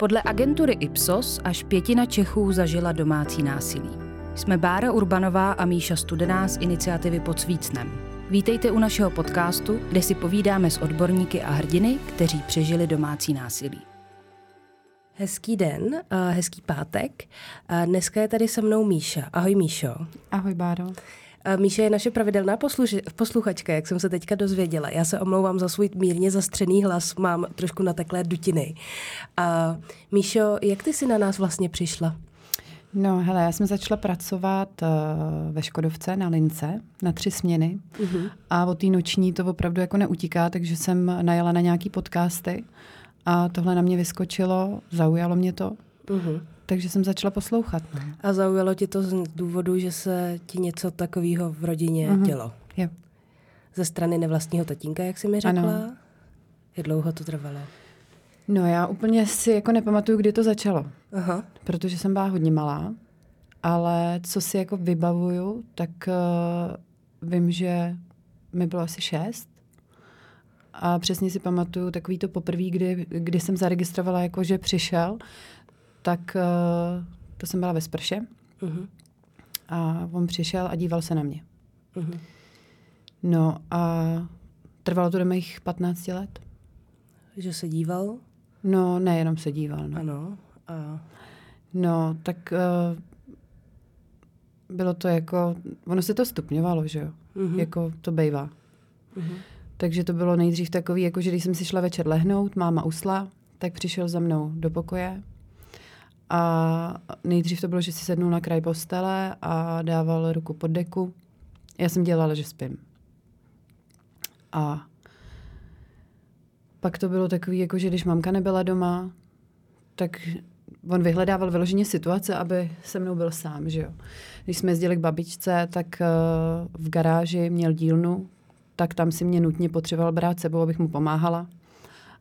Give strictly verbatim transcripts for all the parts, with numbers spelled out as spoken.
Podle agentury Ipsos až pětina Čechů zažila domácí násilí. Jsme Bára Urbanová a Míša Studená z iniciativy Pod svícnem. Vítejte u našeho podcastu, kde si povídáme s odborníky a hrdiny, kteří přežili domácí násilí. Hezký den, hezký pátek. Dneska je tady se mnou Míša. Ahoj Míšo. Ahoj Báro. Míša je naše pravidelná posluži- posluchačka, jak jsem se teďka dozvěděla. Já se omlouvám za svůj mírně zastřený hlas, mám trošku nateklé dutiny. A Míšo, jak ty jsi na nás vlastně přišla? No hele, já jsem začala pracovat uh, ve Škodovce na lince, na tři směny. Uh-huh. A od té noční to opravdu jako neutíká, takže jsem najela na nějaký podcasty. A tohle na mě vyskočilo, zaujalo mě to. Uh-huh. Takže jsem začala poslouchat. No. A zaujalo tě to z důvodu, že se ti něco takového v rodině uh-huh. dělo? Jo. Ze strany nevlastního tatínka, jak jsi mi řekla? Ano. Jak dlouho to trvalo? No já úplně si jako nepamatuju, kdy to začalo. Aha. Protože jsem byla hodně malá. Ale co si jako vybavuju, tak uh, vím, že mi bylo asi šest. A přesně si pamatuju takový to poprvé, kdy, kdy jsem zaregistrovala, jako, že přišel, tak uh, to jsem byla ve sprše. Uh-huh. A on přišel a díval se na mě. Uh-huh. No a trvalo to do mých patnácti let. Že se díval? No, nejenom se díval. No. Ano. A... No, tak uh, bylo to jako... Ono se to stupňovalo, že jo? Uh-huh. Jako to bejvá. Uh-huh. Takže to bylo nejdřív takový, jako že když jsem si šla večer lehnout, máma usla, tak přišel za mnou do pokoje. A nejdřív to bylo, že si sednul na kraj postele a dával ruku pod deku. Já jsem dělala, že spím. A pak to bylo takový, jako že když mamka nebyla doma, tak on vyhledával vyloženě situace, aby se mnou byl sám, že jo. Když jsme jezdili k babičce, tak v garáži měl dílnu, tak tam si mě nutně potřeboval brát sebou, abych mu pomáhala.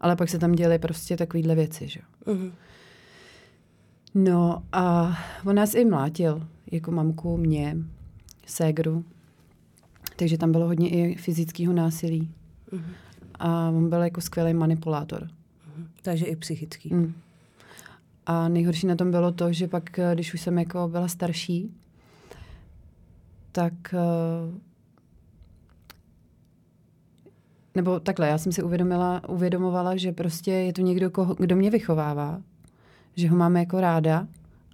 Ale pak se tam děly prostě takovýhle věci, že jo. Uh-huh. No a on nás i mlátil, jako mamku, mě, ségru. Takže tam bylo hodně i fyzického násilí. Uh-huh. A on byl jako skvělý manipulátor. Uh-huh. Takže i psychický. Mm. A nejhorší na tom bylo to, že pak, když už jsem jako byla starší, tak... Nebo takhle, já jsem si uvědomila, uvědomovala, že prostě je to někdo, koho, kdo mě vychovává, že ho máme jako ráda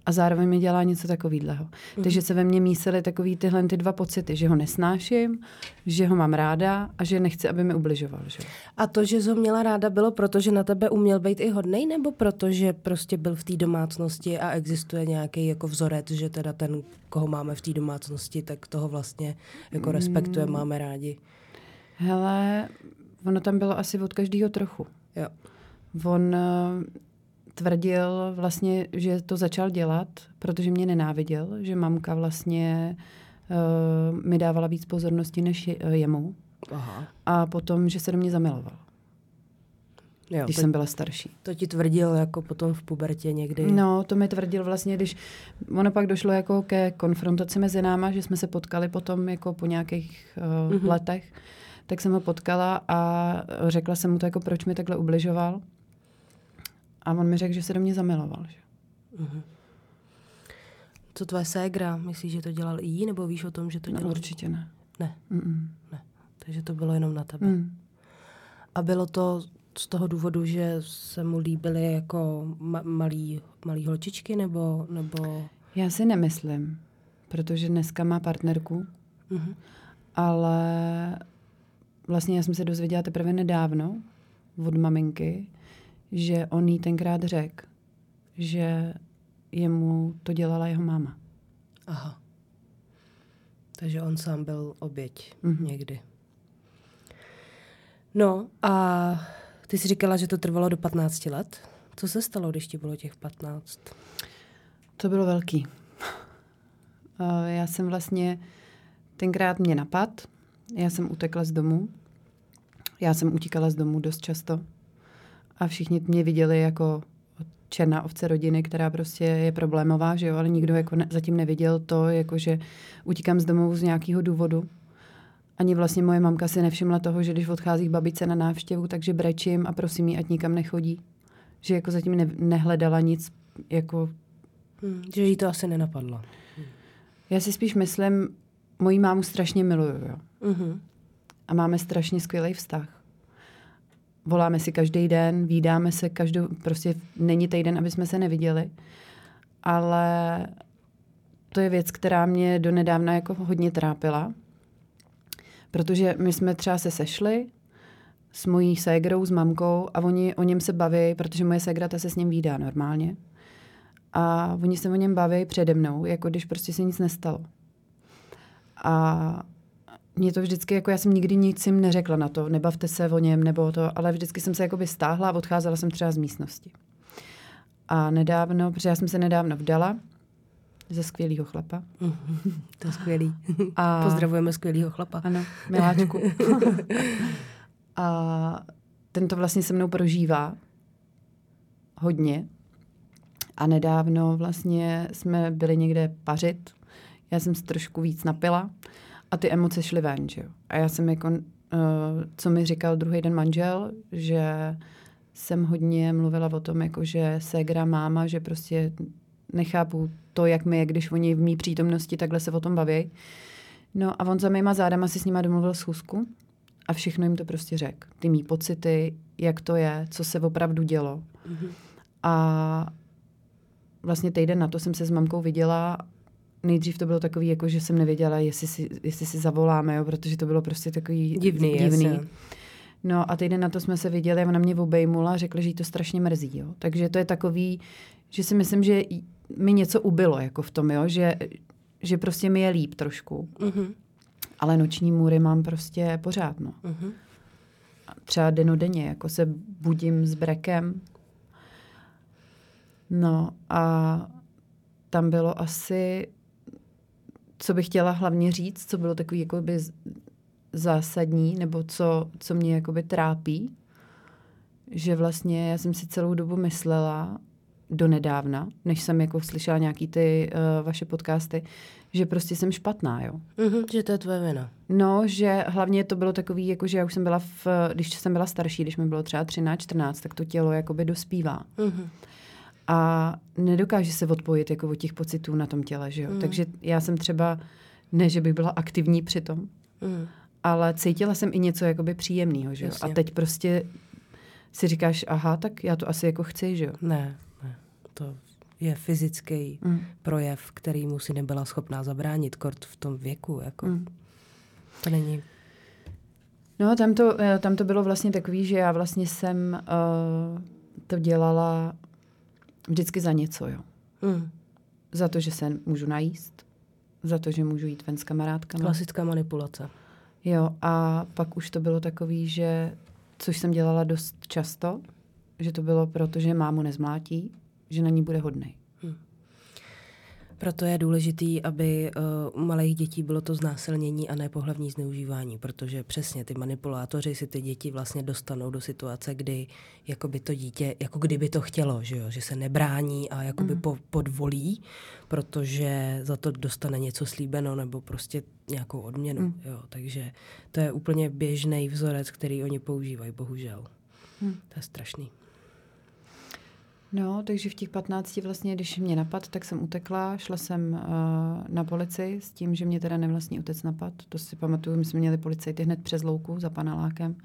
a zároveň mi dělá něco takovýhleho. Mm. Takže se ve mně mísily takový tyhle ty dva pocity, že ho nesnáším, že ho mám ráda a že nechci, aby mi ubližoval. Že? A to, že jsi ho měla ráda, bylo proto, že na tebe uměl být i hodnej, nebo proto, že prostě byl v té domácnosti a existuje nějaký jako vzorec, že teda ten, koho máme v té domácnosti, tak toho vlastně jako respektujeme, mm. máme rádi. Hele, ono tam bylo asi od každého trochu. Jo. On uh, tvrdil vlastně, že to začal dělat, protože mě nenáviděl, že mamka vlastně uh, mi dávala víc pozornosti než je, uh, jemu. Aha. A potom, že se do mě zamiloval. Jo, když jsem byla starší. To ti tvrdil jako potom v pubertě někdy? No, to mi tvrdil vlastně, když ono pak došlo jako ke konfrontaci mezi náma, že jsme se potkali potom jako po nějakých uh, mm-hmm. letech. Tak jsem ho potkala a řekla jsem mu to, jako proč mi takhle ubližoval. A on mi řekl, že se do mě zamiloval. Že? Uh-huh. Co tvoje ségra? Myslíš, že to dělal i jí, nebo víš o tom, že to dělal? No, určitě ne. Ne. ne. Takže to bylo jenom na tebe. Mm. A bylo to z toho důvodu, že se mu líbily jako ma- malý, malý holčičky, nebo, nebo... Já si nemyslím, protože dneska má partnerku, uh-huh. ale... Vlastně já jsem se dozvěděla teprve nedávno od maminky, že on jí tenkrát řekl, že jemu to dělala jeho máma. Aha. Takže on sám byl oběť mm-hmm. někdy. No a ty jsi říkala, že to trvalo do patnácti let. Co se stalo, když ti bylo těch patnáct? To bylo velký. Já jsem vlastně tenkrát mě napadl. Já jsem utekla z domu. Já jsem utíkala z domu dost často. A všichni mě viděli jako černá ovce rodiny, která prostě je problémová, že jo, ale nikdo jako ne, zatím neviděl to, jako že utíkám z domu z nějakého důvodu. Ani vlastně moje mamka si nevšimla toho, že když odchází k babičce na návštěvu, takže brečím a prosím jí, ať nikam nechodí. že jako zatím ne- nehledala nic, jako... Hmm, že jí to asi nenapadlo. Hmm. Já si spíš myslím, mojí mámu strašně miluju, jo. Uh-huh. A máme strašně skvělý vztah. Voláme si každý den, vídáme se každou, prostě není týden, aby jsme se neviděli. Ale to je věc, která mě donedávna jako hodně trápila. Protože my jsme třeba se sešli s mojí ségrou, s mamkou a oni o něm se baví, protože moje ségra ta se s ním vídá normálně. A oni se o něm baví přede mnou, jako když prostě se nic nestalo. A mě to vždycky, jako já jsem nikdy nic jim neřekla na to, nebavte se o něm, nebo to, ale vždycky jsem se jakoby stáhla a odcházela jsem třeba z místnosti. A nedávno, protože já jsem se nedávno vdala ze skvělýho chlapa. Mm-hmm, to je skvělý. A... Pozdravujeme skvělýho chlapa. Ano, miláčku. A ten to vlastně se mnou prožívá hodně. A nedávno vlastně jsme byli někde pařit. Já jsem se trošku víc napila a ty emoce šly ven, že jo. A já jsem jako, uh, co mi říkal druhý den manžel, že jsem hodně mluvila o tom, jako že ségra, máma, že prostě nechápu to, jak my, když oni v mý přítomnosti takhle se o tom baví. No a on za mýma zádama si s nima domluvil schůzku a všechno jim to prostě řekl. Ty mý pocity, jak to je, co se opravdu dělo. Mm-hmm. A vlastně týden na to jsem se s mamkou viděla. Nejdřív to bylo takový, jako, že jsem nevěděla, jestli si, jestli si zavoláme, jo, protože to bylo prostě takový divný. divný. No a týden na to jsme se viděli a ona mě obejmula a řekla, že jí to strašně mrzí. Jo. Takže to je takový, že si myslím, že mi něco ubylo jako v tom, jo, že, že prostě mi je líp trošku. Uh-huh. Ale noční můry mám prostě pořád. No. Uh-huh. Třeba denodenně, jako se budím s brekem. No a tam bylo asi, co bych chtěla hlavně říct, co bylo takový jakoby zásadní, nebo co, co mě jakoby trápí, že vlastně já jsem si celou dobu myslela, donedávna, než jsem jako slyšela nějaký ty uh, vaše podcasty, že prostě jsem špatná, jo. Mm-hmm, že to je tvoje vina. No, že hlavně to bylo takový, jako že já už jsem byla, v, když jsem byla starší, když mi bylo třeba třináct, čtrnáct, tak to tělo jakoby dospívá. Mm-hmm. A nedokáže se odpojit jako od těch pocitů na tom těle, že jo. Mm. Takže já jsem třeba, ne, že bych byla aktivní při tom, mm. ale cítila jsem i něco jakoby příjemného, že jo. Jasně. A teď prostě si říkáš, aha, tak já to asi jako chci, že jo. Ne, ne. To je fyzický mm. projev, který mu si nebyla schopná zabránit, kort v tom věku, jako. Mm. To není... No, tam to, tam to bylo vlastně takový, že já vlastně jsem uh, to dělala... Vždycky za něco, jo. Mm. Za to, že se můžu najíst, za to, že můžu jít ven s kamarádkama. Klasická manipulace. Jo, a pak už to bylo takový, že, což jsem dělala dost často, že to bylo proto, že mámu nezmlátí, že na ní bude hodnej. Mm. Proto je důležitý, aby uh, u malých dětí bylo to znásilnění a ne pohlavní zneužívání, protože přesně ty manipulátoři si ty děti vlastně dostanou do situace, kdy jakoby to dítě, jako kdyby to chtělo, že jo, že se nebrání a jakoby mm. po, podvolí, protože za to dostane něco slíbeno nebo prostě nějakou odměnu. Mm. Jo, takže to je úplně běžný vzorec, který oni používají, bohužel. Mm. To je strašný. No, takže v těch patnácti vlastně, když mě napad, tak jsem utekla, šla jsem uh, na policii s tím, že mě teda nevlastní otec napad. To si pamatuju, my jsme měli policajty hned přes louku za panelákem,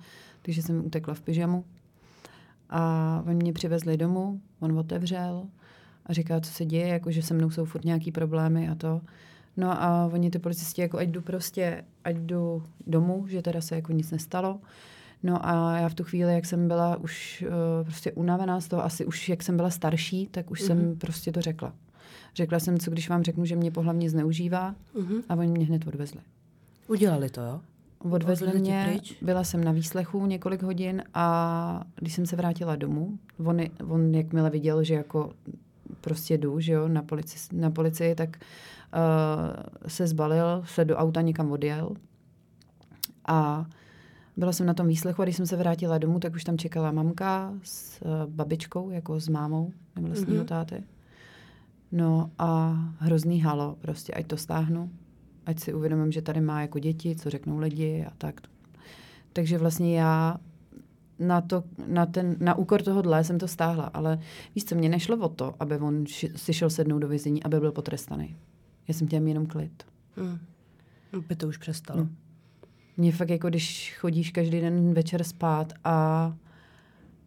takže jsem utekla v pyžamu. A on mě přivezli domů, on otevřel a říká, co se děje, jako že se mnou jsou furt nějaký problémy a to. No a oni ty policisti, jako ať jdu prostě, ať jdu domů, že teda se jako nic nestalo. No a já v tu chvíli, jak jsem byla už uh, prostě unavená z toho, asi už jak jsem byla starší, tak už mm-hmm. jsem prostě to řekla. Řekla jsem, co když vám řeknu, že mě pohlavně zneužívá mm-hmm. a oni mě hned odvezli. Udělali to, jo? Odvezli, odvezli mě, byla jsem na výslechu několik hodin a když jsem se vrátila domů, on, on jakmile viděl, že jako prostě jdu, že jo, na, polici, na policii, tak uh, se zbalil, se do auta někam odjel a byla jsem na tom výslechu a když jsem se vrátila domů, tak už tam čekala mamka s uh, babičkou, jako s mámou nevlastního mm-hmm. táty. No a hrozný halo, prostě ať to stáhnu, ať si uvědomím, že tady má jako děti, co řeknou lidi a tak. Takže vlastně já na, to, na, ten, na úkor tohohle jsem to stáhla, ale víš co, mně nešlo o to, aby on ši, si šel sednout do vězení, aby byl potrestaný. Já jsem chtěla jenom klid. Hmm. By to už přestalo. No. Mně fakt jako, když chodíš každý den večer spát a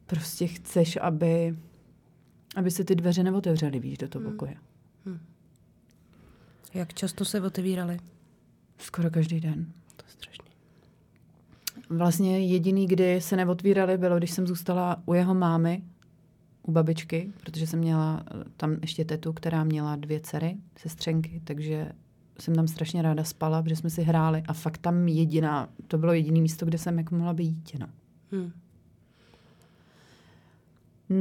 prostě chceš, aby, aby se ty dveře neotevřely, víš, do toho pokoje. Hmm. Hmm. Jak často se otevíraly? Skoro každý den. To je strašný. Vlastně jediný, kdy se neotvíraly, bylo, když jsem zůstala u jeho mámy, u babičky, protože jsem měla tam ještě tetu, která měla dvě dcery, sestřenky, takže jsem tam strašně ráda spala, protože jsme si hráli a fakt tam jediná, to bylo jediné místo, kde jsem jako mohla být. No. Hmm.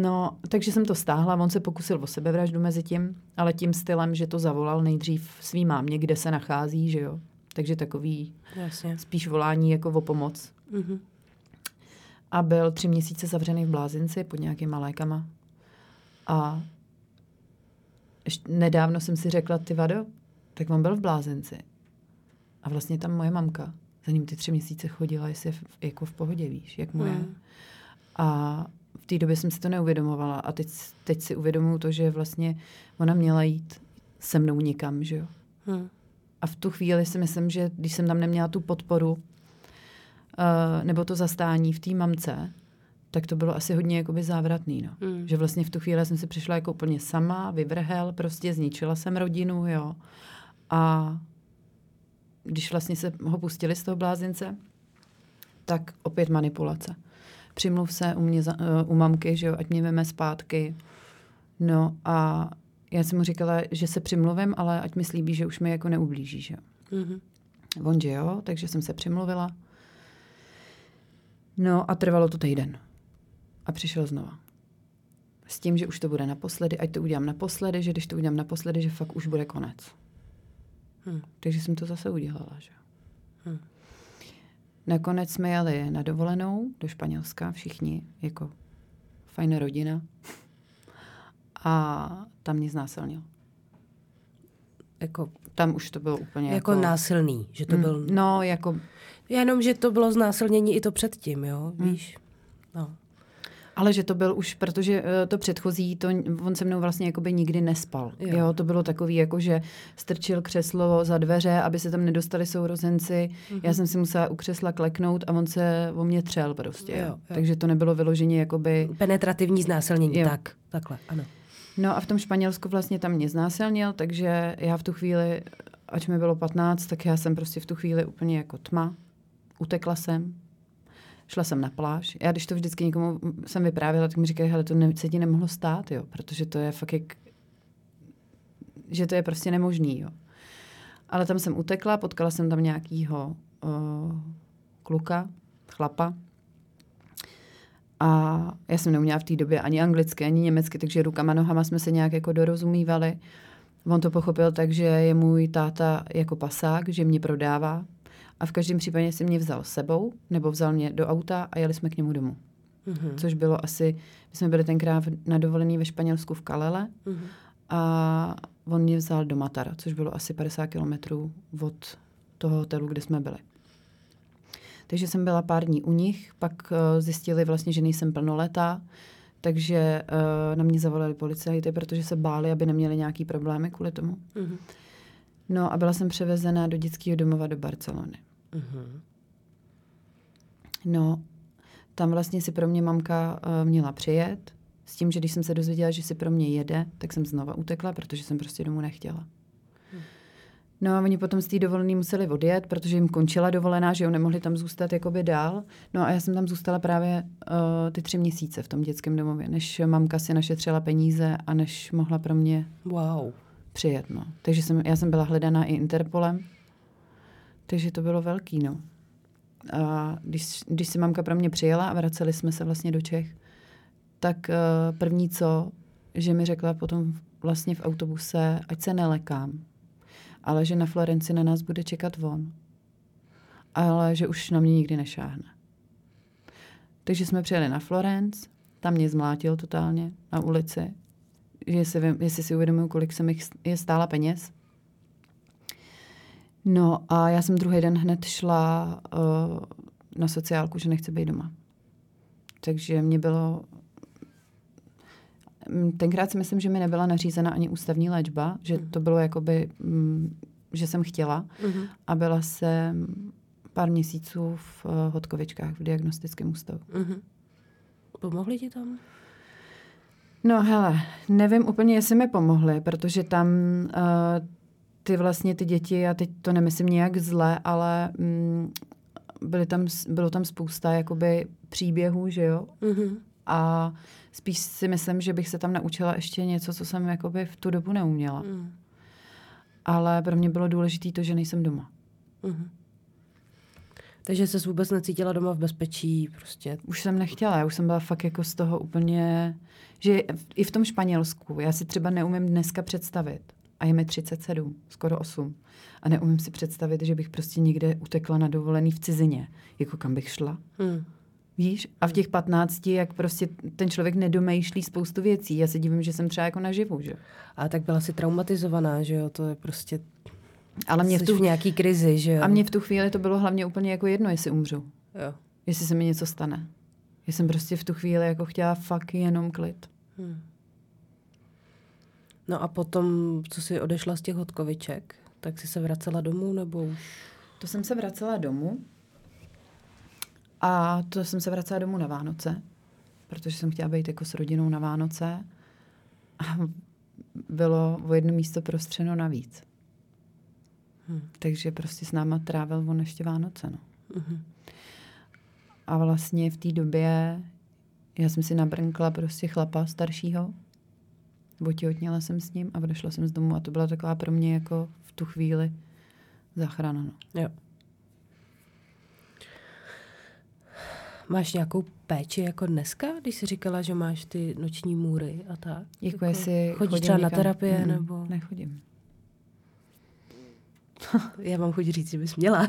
No, takže jsem to stáhla, on se pokusil o sebevraždu mezi tím, ale tím stylem, že to zavolal nejdřív svý mámě, kde se nachází, že jo. Takže takový Jasně. spíš volání jako o pomoc. Mm-hmm. A byl tři měsíce zavřený v blázinci pod nějakýma lékama. A ještě nedávno jsem si řekla, ty vado, tak on byl v blázinci. A vlastně tam moje mamka za ním ty tři měsíce chodila, jestli je v, jako v pohodě, víš, jak moje. Mm. A v té době jsem si to neuvědomovala a teď, teď si uvědomuji to, že vlastně ona měla jít se mnou nikam, že jo. Hmm. A v tu chvíli si myslím, že když jsem tam neměla tu podporu uh, nebo to zastání v té mamce, tak to bylo asi hodně jakoby závratný, no. Hmm. Že vlastně v tu chvíli jsem si přišla jako úplně sama, vyvrhel, prostě zničila jsem rodinu, jo. A když vlastně se ho pustili z toho blázince, tak opět manipulace. Přimluv se u, mě za, uh, u mamky, že jo, ať mě veme zpátky. No a já jsem mu říkala, že se přimluvím, ale ať mi slíbí, že už mi jako neublíží, že jo. Mm-hmm. On, že jo, takže jsem se přimluvila. No a trvalo to týden. A přišel znova. S tím, že už to bude naposledy, ať to udělám naposledy, že když to udělám naposledy, že fakt už bude konec. Hmm. Takže jsem to zase udělala, že jo. Hmm. Nakonec jsme jeli na dovolenou do Španělska, všichni, jako fajná rodina. A tam mě znásilnil. Jako, tam už to bylo úplně jako... Jako násilný, že to mm, byl... No, jako... Jenom, že to bylo znásilnění i to předtím, jo, mm. víš? No. Ale že to byl už, protože to předchozí, to, on se mnou vlastně jakoby nikdy nespal. Jo. Jo, to bylo takový, jako že strčil křeslo za dveře, aby se tam nedostali sourozenci. Mm-hmm. Já jsem si musela u křesla kleknout a on se o mě třel prostě. Jo, jo. Takže to nebylo vyloženě jakoby... Penetrativní znásilnění, jo. tak. Takhle, ano. No a v tom Španělsku vlastně tam mě znásilnil, takže já v tu chvíli, ač mi bylo patnáct, tak já jsem prostě v tu chvíli úplně jako tma. Utekla jsem. Šla jsem na pláž. Já když to vždycky někomu jsem vyprávěla, tak mi říkali, hele, to ne, se ti nemohlo stát, jo, protože to je fakt jak, že to je prostě nemožný, jo. Ale tam jsem utekla, potkala jsem tam nějakýho uh, kluka, chlapa. A já jsem neuměla v té době ani anglicky, ani německy, takže rukama, nohama jsme se nějak jako dorozumívali. On to pochopil tak, že je můj táta jako pasák, že mě prodává. A v každém případě si mě vzal sebou, nebo vzal mě do auta a jeli jsme k němu domů. Mm-hmm. Což bylo asi, my jsme byli tenkrát na dovolený ve Španělsku v Kalele mm-hmm. a on mě vzal do Matara, což bylo asi padesát kilometrů od toho hotelu, kde jsme byli. Takže jsem byla pár dní u nich, pak uh, zjistili vlastně, že nejsem plnoletá, takže uh, na mě zavolali policajti, protože se báli, aby neměli nějaký problémy kvůli tomu. Mm-hmm. No a byla jsem převezena do dětského domova do Barcelony. Uhum. No, tam vlastně si pro mě mamka uh, měla přijet s tím, že když jsem se dozvěděla, že si pro mě jede, tak jsem znova utekla, protože jsem prostě domů nechtěla. Hmm. No a oni potom z té dovolené museli odjet, protože jim končila dovolená, že jo, nemohli tam zůstat jakoby dál. No a já jsem tam zůstala právě uh, ty tři měsíce v tom dětském domově, než mamka si našetřila peníze a než mohla pro mě wow. přijet, no. Takže jsem, já jsem byla hledaná i Interpolem. Takže to bylo velký, no. A když, když si mamka pro mě přijela a vraceli jsme se vlastně do Čech, tak uh, první co, že mi řekla potom vlastně v autobuse, ať se nelekám, ale že na Florenci na nás bude čekat on. Ale že už na mě nikdy nešáhne. Takže jsme přijeli na Florenc, tam mě zmlátil totálně na ulici, že jestli, jestli si uvědomuju, kolik jsem jich je stála peněz. No a já jsem druhý den hned šla uh, na sociálku, že nechci být doma. Takže mě bylo... Tenkrát si myslím, že mi nebyla nařízena ani ústavní léčba, že to bylo jakoby, že jsem chtěla. Uh-huh. A byla jsem pár měsíců v Hodkovičkách, v diagnostickém ústavu. Uh-huh. Pomohli ti tam? No hele, nevím úplně, jestli mi pomohli, protože tam uh, ty vlastně ty děti, a teď to nemyslím nějak zle, ale mm, byly tam, bylo tam spousta jakoby příběhů, že jo? Uh-huh. A spíš si myslím, že bych se tam naučila ještě něco, co jsem jakoby v tu dobu neuměla. Mm. Ale pro mě bylo důležité to, že nejsem doma. Mm. Takže ses vůbec necítila doma v bezpečí? Prostě. Už jsem nechtěla, já už jsem byla fakt jako z toho úplně... Že i v tom Španělsku, já si třeba neumím dneska představit, a je mi třicet sedm, skoro osm, a neumím si představit, že bych prostě někde utekla na dovolený v cizině. Jako kam bych šla? Mm. Víš? A v těch patnácti, jak prostě ten člověk nedomýšlí spoustu věcí. Já se divím, že jsem třeba jako naživu, že? A tak byla si traumatizovaná, že jo? To je prostě... Ale mě v tu... v nějaký krizi, že jo? A mě v tu chvíli to bylo hlavně úplně jako jedno, jestli umřu. Jo. Jestli se mi něco stane. Já jsem prostě v tu chvíli jako chtěla fakt jenom klid. Hmm. No a potom, co jsi odešla z těch Hodkoviček, tak jsi se vracela domů, nebo už? To jsem se vracela domů. A to jsem se vracela domů na Vánoce, protože jsem chtěla být jako s rodinou na Vánoce. A bylo o jedno místo prostřeno navíc. Hmm. Takže prostě s náma trávil on ještě Vánoce. No. Hmm. A vlastně v té době já jsem si nabrnkla prostě chlapa staršího. Otěhotněla jsem s ním a odešla jsem z domu. A to byla taková pro mě jako v tu chvíli záchrana. No. Jo. Máš nějakou péči jako dneska, když jsi říkala, že máš ty noční můry a tak? Jako jestli chodíš třeba na terapie hmm, nebo... Nechodím. Já mám chuť říct, že bys měla.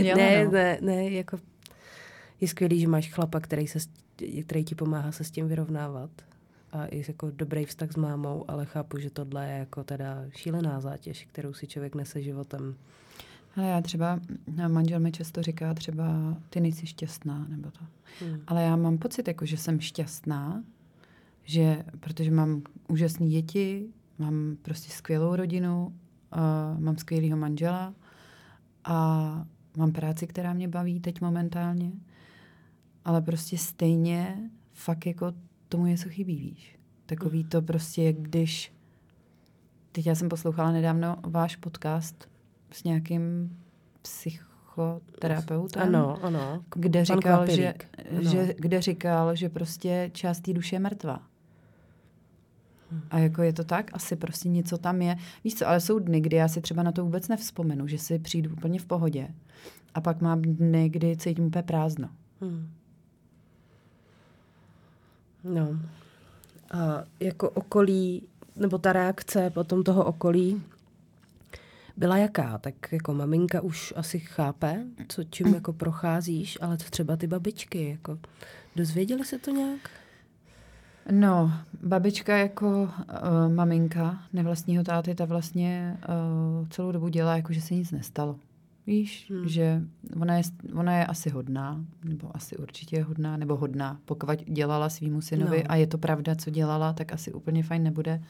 měla ne, no. ne, ne, jako je skvělý, že máš chlapa, který, se, který ti pomáhá se s tím vyrovnávat. A je jako dobrý vztah s mámou, ale chápu, že tohle je jako teda šílená zátěž, kterou si člověk nese životem. Ale já třeba, manžel mi často říká třeba, ty nejsi šťastná, nebo to. Hmm. Ale já mám pocit, jako, že jsem šťastná, že, protože mám úžasné děti, mám prostě skvělou rodinu, uh, mám skvělýho manžela a mám práci, která mě baví teď momentálně, ale prostě stejně fakt jako tomu něco chybí, víš. Takový to prostě, když... Teď já jsem poslouchala nedávno váš podcast s nějakým psychoterapeutem, ano, ano. Kde, říkal, že, ano. Že, kde říkal, že prostě část té duše je mrtvá. A jako je to tak? Asi prostě něco tam je. Víš co, ale jsou dny, kdy já si třeba na to vůbec nevzpomenu, že si přijdu úplně v pohodě. A pak mám dny, kdy cítím úplně prázdno. Hmm. No. A jako okolí, nebo ta reakce potom toho okolí, byla jaká? Tak jako maminka už asi chápe, co čím jako procházíš, ale co třeba ty babičky? Jako, dozvěděly se to nějak? No, babička jako uh, maminka nevlastního táty, ta vlastně uh, celou dobu dělá, jako že se nic nestalo. Víš, hmm. že ona je, ona je asi hodná, nebo asi určitě je hodná, nebo hodná, pokud dělala svýmu synovi no. A je to pravda, co dělala, tak asi úplně fajn nebude.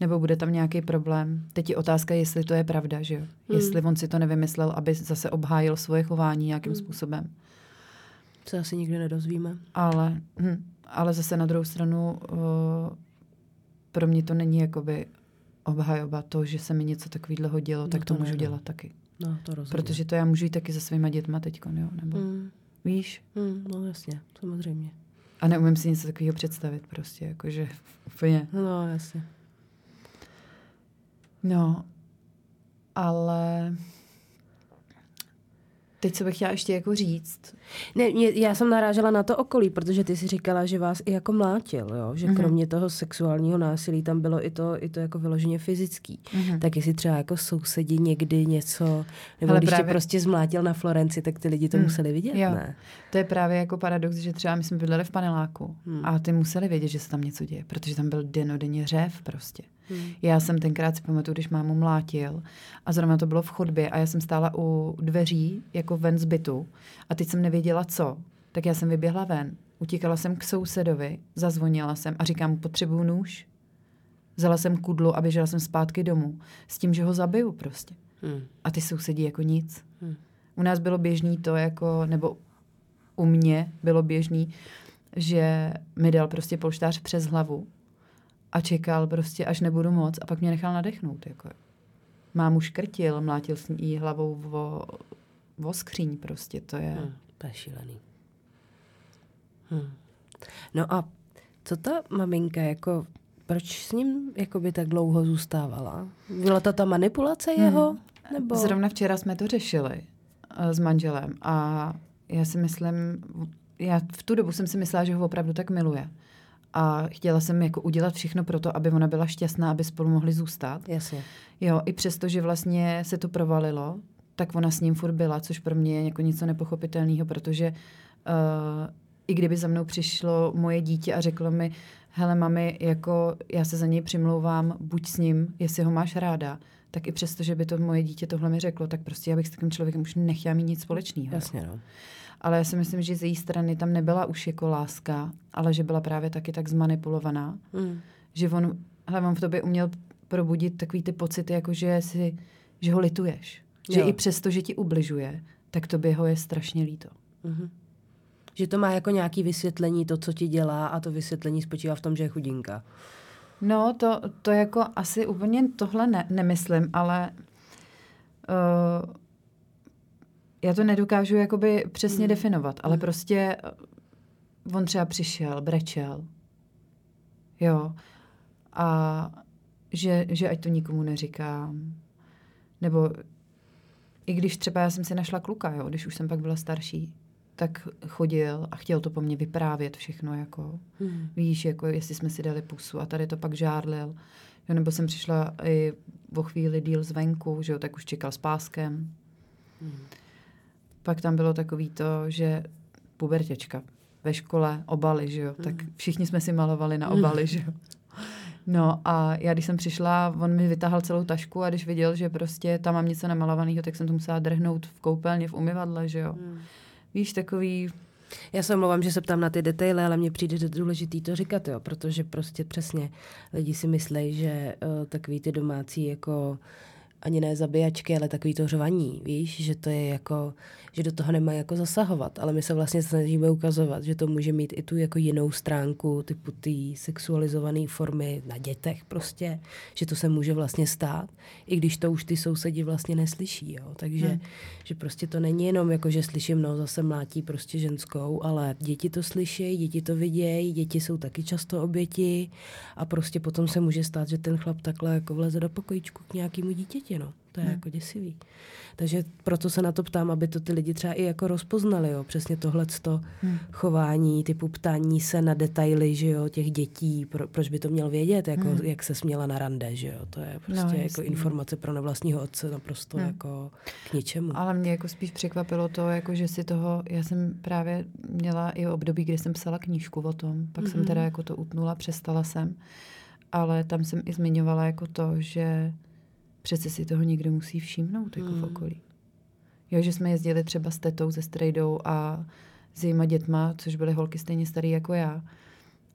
Nebo bude tam nějaký problém. Teď je otázka, jestli to je pravda, že jo? Hmm. Jestli on si to nevymyslel, aby zase obhájil svoje chování nějakým hmm. způsobem. To asi nikdy nedozvíme. Ale, hm, ale zase na druhou stranu uh, pro mě to není jakoby obhajoba to, že se mi něco takového dělo, no, tak to, to můžu ne, dělat ne. taky. No, to rozumím. Protože to já můžu jít taky se svýma dětma teďkon, jo? Nebo, hmm. víš? Hmm, no jasně, samozřejmě. A neumím si něco takového představit prostě, jakože úplně. No jasně. No, ale teď co bych chtěla ještě jako říct. Ne, já jsem narážela na to okolí, protože ty jsi říkala, že vás i jako mlátil, jo? Že mm-hmm. kromě toho sexuálního násilí tam bylo i to, i to jako vyloženě fyzický. Mm-hmm. Tak jestli třeba jako sousedi někdy něco, nebo ale když právě... tě prostě zmlátil na Florenci, tak ty lidi to mm. museli vidět, jo. Ne? To je právě jako paradox, že třeba my jsme bydleli v paneláku mm. a ty museli vědět, že se tam něco děje, protože tam byl denodenně řev prostě. Hmm. Já jsem tenkrát si pamatuju, když mámu mlátil a zrovna to bylo v chodbě a já jsem stála u dveří, jako ven z bytu a teď jsem nevěděla co Tak já jsem vyběhla ven, utíkala jsem k sousedovi, zazvonila jsem a říkám, potřebuju nůž. Vzala jsem kudlu a běžela jsem zpátky domů s tím, že ho zabiju prostě. Hmm. A ty sousedí jako nic. Hmm. U nás bylo běžný to jako, nebo u mě bylo běžný, že mi dal prostě polštář přes hlavu a čekal prostě, až nebudu moc a pak mě nechal nadechnout. Jako. Mámu škrtil, mlátil s ní hlavou vo, vo skříň prostě, to je... Hmm, to je šílený. Hmm. No a co ta maminka jako... Proč s ním jakoby tak dlouho zůstávala? Byla to ta manipulace jeho? Hmm. Nebo? Zrovna včera jsme to řešili uh, s manželem a já si myslím, já v tu dobu jsem si myslela, že ho opravdu tak miluje. A chtěla jsem jako udělat všechno pro to, aby ona byla šťastná, aby spolu mohli zůstat. Jasně. Jo, i přesto, že vlastně se to provalilo, tak ona s ním furt byla, což pro mě je jako něco nepochopitelného, protože uh, i kdyby za mnou přišlo moje dítě a řeklo mi, hele mami, jako já se za něj přimlouvám, buď s ním, jestli ho máš ráda, tak i přesto, že by to moje dítě tohle mi řeklo, tak prostě já bych s takým člověkem už nechtěla mít nic společného. Jasně, no. Ale já si myslím, že z její strany tam nebyla už jako láska, ale že byla právě taky tak zmanipulovaná, mm. že on, hele, on v tobě uměl probudit takový ty pocity, jako že, si, že ho lituješ. Jo. Že i přesto, že ti ubližuje, tak tobě ho je strašně líto. Mm-hmm. Že to má jako nějaké vysvětlení, to, co ti dělá, a to vysvětlení spočívá v tom, že je chudinka. No, to, to jako asi úplně tohle ne, nemyslím, ale uh, já to nedokážu jakoby přesně mm. definovat, ale mm. prostě uh, on třeba přišel, brečel, jo, a že, že ať to nikomu neříkám, nebo i když třeba já jsem si našla kluka, jo, když už jsem pak byla starší, tak chodil a chtěl to po mně vyprávět všechno, jako, hmm. víš, jako, jestli jsme si dali pusu a tady to pak žárlil, jo, nebo jsem přišla i o chvíli díl zvenku, že jo, tak už čekal s páskem. Hmm. Pak tam bylo takový to, že pubertěčka ve škole, obaly, že jo, hmm. tak všichni jsme si malovali na obaly, hmm. že jo. No a já, když jsem přišla, on mi vytáhl celou tašku a když viděl, že prostě tam mám něco namalovaného, tak jsem to musela drhnout v koupelně, v umyvadle, že jo. Hmm. Víš, takový... Já se omlouvám, že se ptám na ty detaily, ale mně přijde důležitý to říkat, jo, protože prostě přesně lidi si myslejí, že uh, takový ty domácí jako ani ne zabijačky, ale takový to řvaní, víš, že to je jako, že do toho nemá jako zasahovat, ale my se vlastně snažíme ukazovat, že to může mít i tu jako jinou stránku, typu ty sexualizované formy na dětech prostě, že to se může vlastně stát, i když to už ty sousedi vlastně neslyší, jo, takže hmm. že prostě to není jenom jako, že slyším, no zase mlátí prostě ženskou, ale děti to slyší, děti to vidějí, děti jsou taky často oběti a prostě potom se může stát, že ten chlap takhle jako vleze do pokojíčku k nějakému dítěti. No, to je hmm. jako děsivý. Takže proto se na to ptám, aby to ty lidi třeba i jako rozpoznali, jo, přesně tohleto hmm. chování, typu ptání se na detaily, že jo, těch dětí, pro, proč by to měl vědět, jako hmm. jak se směla na rande, že jo, to je prostě no, jako informace pro nevlastního otce naprosto hmm. jako k ničemu. Ale mě jako spíš překvapilo to, jako že si toho, já jsem právě měla i období, kdy jsem psala knížku o tom, pak hmm. jsem teda jako to utnula, přestala jsem, ale tam jsem i zmiňovala jako to, že přece si toho někdo musí všimnout, jako mm. v okolí. Jo, že jsme jezdili třeba s tetou, se strejdou a s jejíma dětma, což byly holky stejně starý jako já.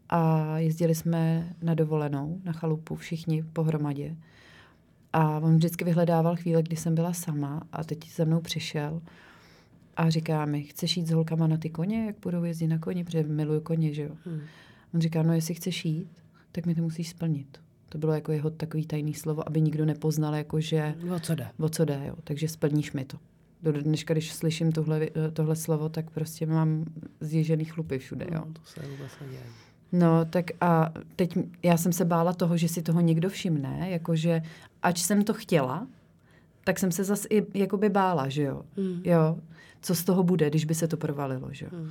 A jezdili jsme na dovolenou, na chalupu, všichni pohromadě. A on vždycky vyhledával chvíle, kdy jsem byla sama a teď za mnou přišel a říká mi, chceš jít s holkama na ty koně, jak budou jezdit na koni, protože miluju koně, že jo. Mm. On říká, no jestli chceš jít, tak mi to musíš splnit. To bylo jako jeho takový tajný slovo, aby nikdo nepoznal, jakože... O co jde. O co jde, jo. Takže splníš mi to. Do dneška, když slyším tohle, tohle slovo, tak prostě mám zježený chlupy všude, jo. No, to se vůbec neděje. No, tak a teď já jsem se bála toho, že si toho někdo všimne, jakože ač jsem to chtěla, tak jsem se zase i jakoby bála, že jo. Mm. Jo. Co z toho bude, když by se to provalilo, že jo. Mm.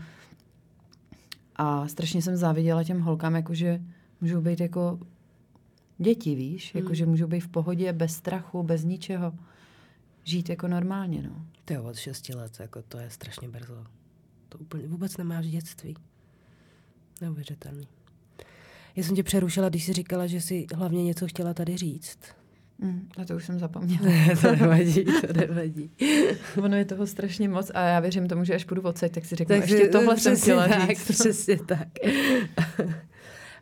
A strašně jsem záviděla těm holkám, jakože můžou být jako... Děti, víš, hmm. jakože můžou být v pohodě, bez strachu, bez ničeho, žít jako normálně, no. To je od šesti let, jako to je strašně brzo. To úplně vůbec nemáš dětství. Neuvěřitelný. Já jsem tě přerušila, když jsi říkala, že jsi hlavně něco chtěla tady říct. Mm, a to už jsem zapomněla. Ne, to nevadí, to nevadí. Ono je toho strašně moc a já věřím tomu, že až půjdu odsaď, tak si řeknu, tak ještě tohle jsem chtěla tak, říct. Přesně tak.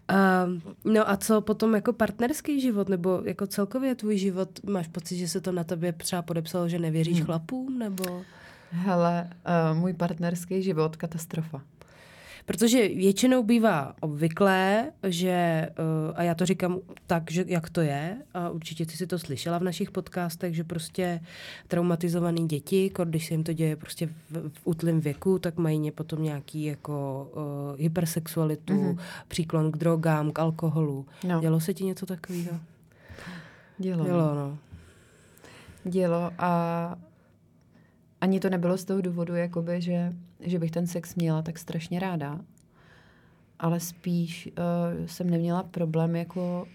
A, no a co potom jako partnerský život, nebo jako celkově tvůj život, máš pocit, že se to na tebe třeba podepsalo, že nevěříš hmm. chlapům, nebo? Hele, uh, můj partnerský život, katastrofa. Protože většinou bývá obvyklé, že, a já to říkám tak, že jak to je, a určitě ty si to slyšela v našich podcastech, že prostě traumatizovaný děti, když se jim to děje prostě v, v útlém věku, tak mají potom nějaký jako uh, hypersexualitu, mm-hmm. příklon k drogám, k alkoholu. No. Dělo se ti něco takového? Dělo. Dělo, no. Dělo a... Ani to nebylo z toho důvodu, jakoby, že, že bych ten sex měla tak strašně ráda, ale spíš uh, jsem neměla problém jako,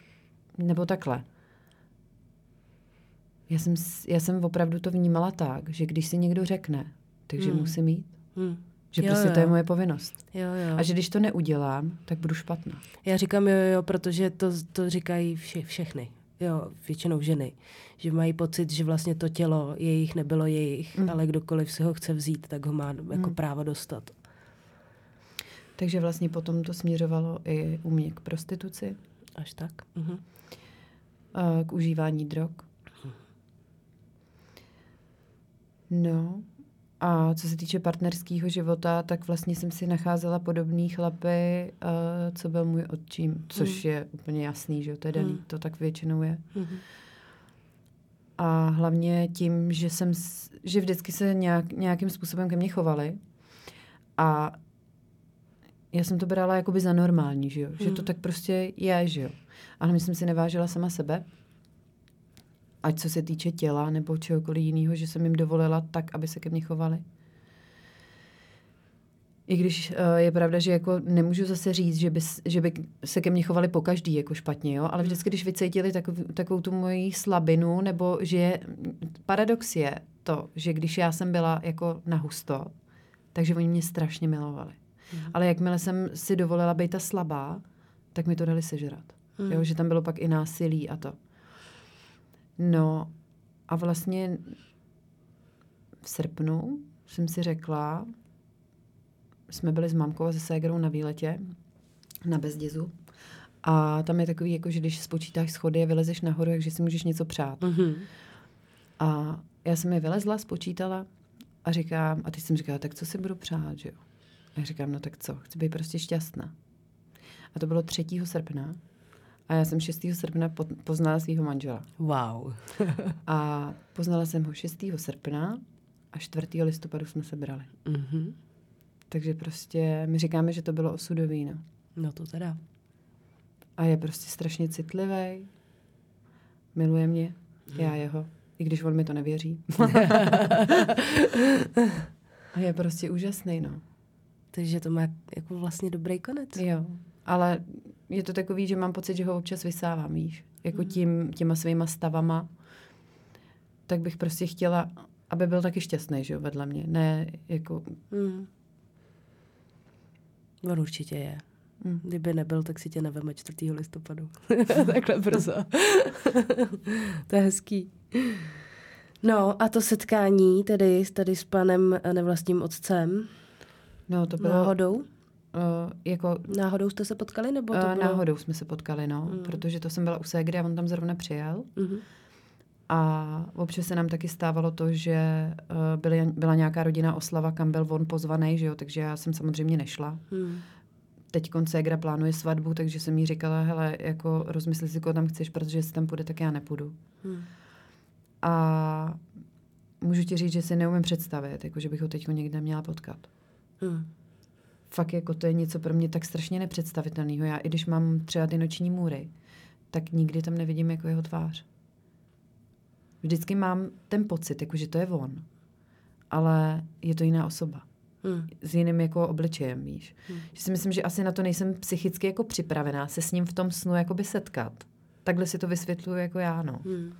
nebo takhle. Já jsem, já jsem opravdu to vnímala tak, že když si někdo řekne, takže hmm. musím jít. Hmm. Že jo, prostě jo. To je moje povinnost. Jo, jo. A že když to neudělám, tak budu špatná. Já říkám jo, jo, protože to, to říkají vše, všechny. Jo, většinou ženy, že mají pocit, že vlastně to tělo jejich nebylo jejich, mm. ale kdokoliv si ho chce vzít, tak ho má jako mm. právo dostat. Takže vlastně potom to směřovalo i u mě k prostituci. Až tak. Uh-huh. A k užívání drog. No a co se týče partnerského života, tak vlastně jsem si nacházela podobný chlapy, uh, co byl můj otčím, což mm. je úplně jasný, že to je daný, mm. to tak většinou je. Mm-hmm. A hlavně tím, že jsem, že vždycky se nějak, nějakým způsobem ke mně chovali a já jsem to brala jakoby za normální, že jo, mm. že to tak prostě je, že jo. A hlavně jsem si nevážila sama sebe. Ať co se týče těla nebo čehokoliv jiného, že jsem jim dovolila tak, aby se ke mně chovali. I když uh, je pravda, že jako nemůžu zase říct, že by, že by se ke mně chovali po každý jako špatně, jo? Ale vždycky, když vycítili takovou, takovou tu moji slabinu, nebo že paradox je to, že když já jsem byla jako na husto, takže oni mě strašně milovali. Mm. Ale jakmile jsem si dovolila být ta slabá, tak mi to dali sežrat. Mm. Jo? Že tam bylo pak i násilí a to. No a vlastně v srpnu jsem si řekla, jsme byli s mamkou a se ségrou na výletě na Bezdězu a tam je takový, jako, že když spočítáš schody a vylezeš nahoru, takže si můžeš něco přát. Mm-hmm. A já jsem je vylezla, spočítala a říkám, a teď jsem říkala, tak co si budu přát, že jo? A já říkám, no tak co, chci být prostě šťastná. A to bylo třetího srpna. A já jsem šestého srpna poznala svého manžela. Wow. A poznala jsem ho šestého srpna a čtvrtého listopadu jsme se brali. Mm-hmm. Takže prostě my říkáme, že to bylo osudový, no. No to teda. A je prostě strašně citlivý. Miluje mě. Mm. Já jeho. I když on mi to nevěří. A je prostě úžasný, no. Takže to má jako vlastně dobrý konec. Jo. Ale je to takový, že mám pocit, že ho občas vysávám, víš. Jako tím, těma svýma stavama. Tak bych prostě chtěla, aby byl taky šťastný, že jo, vedle mě. Ne, jako... Mm. No určitě je. Mm. Kdyby nebyl, tak si tě neveme čtvrtého listopadu. Takhle brzo. To je hezký. No a to setkání tedy tady s panem nevlastním otcem. No to bylo... Náhodou? Uh, jako, náhodou jste se potkali? Nebo to bylo... uh, náhodou jsme se potkali, no. Mm. Protože to jsem byla u ségry a on tam zrovna přijel. Mm. A občas se nám taky stávalo to, že uh, byly, byla nějaká rodinná oslava, kam byl on pozvaný, že jo, takže já jsem samozřejmě nešla. Mm. Teďkon ségra plánuje svatbu, takže jsem jí říkala, hele, jako rozmysli si, koho tam chceš, protože jestli tam půjde, tak já nepůjdu. Mm. A můžu ti říct, že si neumím představit, jako, že bych ho teďko někde měla potkat. Mm. Fakt jako to je něco pro mě tak strašně nepředstavitelného. Já i když mám třeba ty noční můry, tak nikdy tam nevidím jako jeho tvář. Vždycky mám ten pocit, jako že to je on, ale je to jiná osoba. Hmm. S jiným jako obličejem, víš. Hmm. Že si myslím, že asi na to nejsem psychicky jako připravená se s ním v tom snu jakoby setkat. Takhle si to vysvětluju jako já, no. Hmm.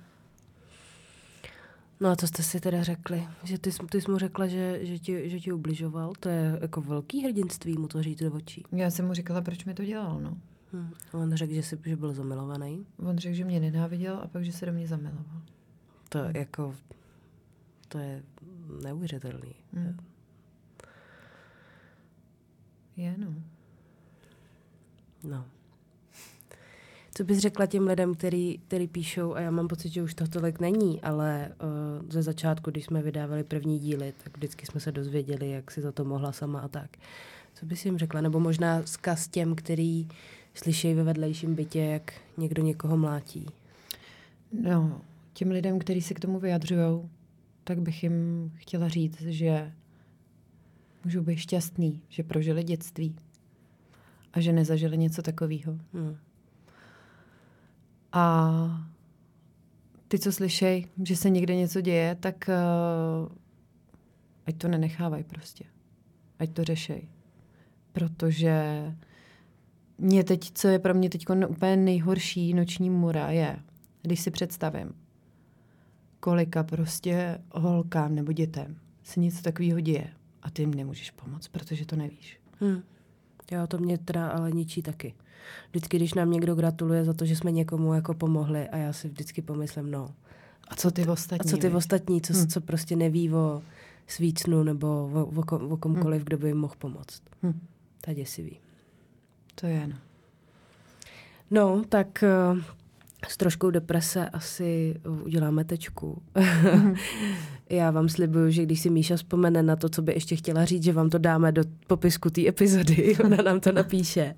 No a co jste si teda řekli? Že ty, ty jsi mu řekla, že, že, ti, že ti ubližoval? To je jako velký hrdinství mu to říct do očí. Já jsem mu říkala, proč mi to dělal, no. Hmm. On řekl, že, jsi, že byl zamilovaný. On řekl, že mě nenáviděl a pak, že se do mě zamiloval. To hmm. jako, to je neuvěřitelný. Hmm. Je, no. No. Co bys řekla těm lidem, který, který píšou, a já mám pocit, že už to tolik není, ale uh, ze začátku, když jsme vydávali první díly, tak vždycky jsme se dozvěděli, jak si za to mohla sama a tak. Co bys jim řekla? Nebo možná vzkaz těm, který slyšejí ve vedlejším bytě, jak někdo někoho mlátí? No, těm lidem, kteří se k tomu vyjadřujou, tak bych jim chtěla říct, že můžou být šťastný, že prožili dětství a že nezažili něco takového. Hmm. A ty, co slyšej, že se někde něco děje, tak uh, ať to nenechávají prostě. Ať to řešej. Protože mě teď, co je pro mě teď úplně nejhorší noční můra, je, když si představím, kolika prostě holkám nebo dětem se něco takového děje a ty jim nemůžeš pomoct, protože to nevíš. Hmm. Já to mě teda ale ničí taky. Vždycky, když nám někdo gratuluje za to, že jsme někomu jako pomohli, a já si vždycky pomyslím, no. A co ty ostatní? A co ty ostatní, co, hmm. co prostě neví o Svícnu nebo o, o, kom, o komkoliv, hmm. kdo by jim mohl pomoct. Hmm. To je děsivý. To je, no. No, tak uh, s troškou deprese asi uděláme tečku. Hmm. Já vám slibuju, že když si Míša vzpomene na to, co by ještě chtěla říct, že vám to dáme do popisku té epizody. Ona nám to napíše.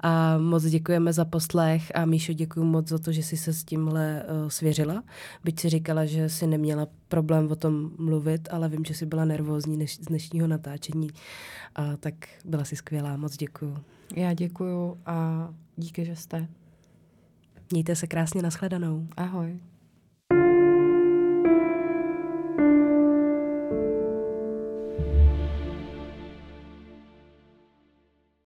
A moc děkujeme za poslech a Míšo, děkuju moc za to, že jsi se s tímhle uh, svěřila. Byť si říkala, že jsi neměla problém o tom mluvit, ale vím, že jsi byla nervózní než, z dnešního natáčení. A tak byla jsi skvělá. Moc děkuju. Já děkuju a díky, že jste. Mějte se krásně, nashledanou. Ahoj.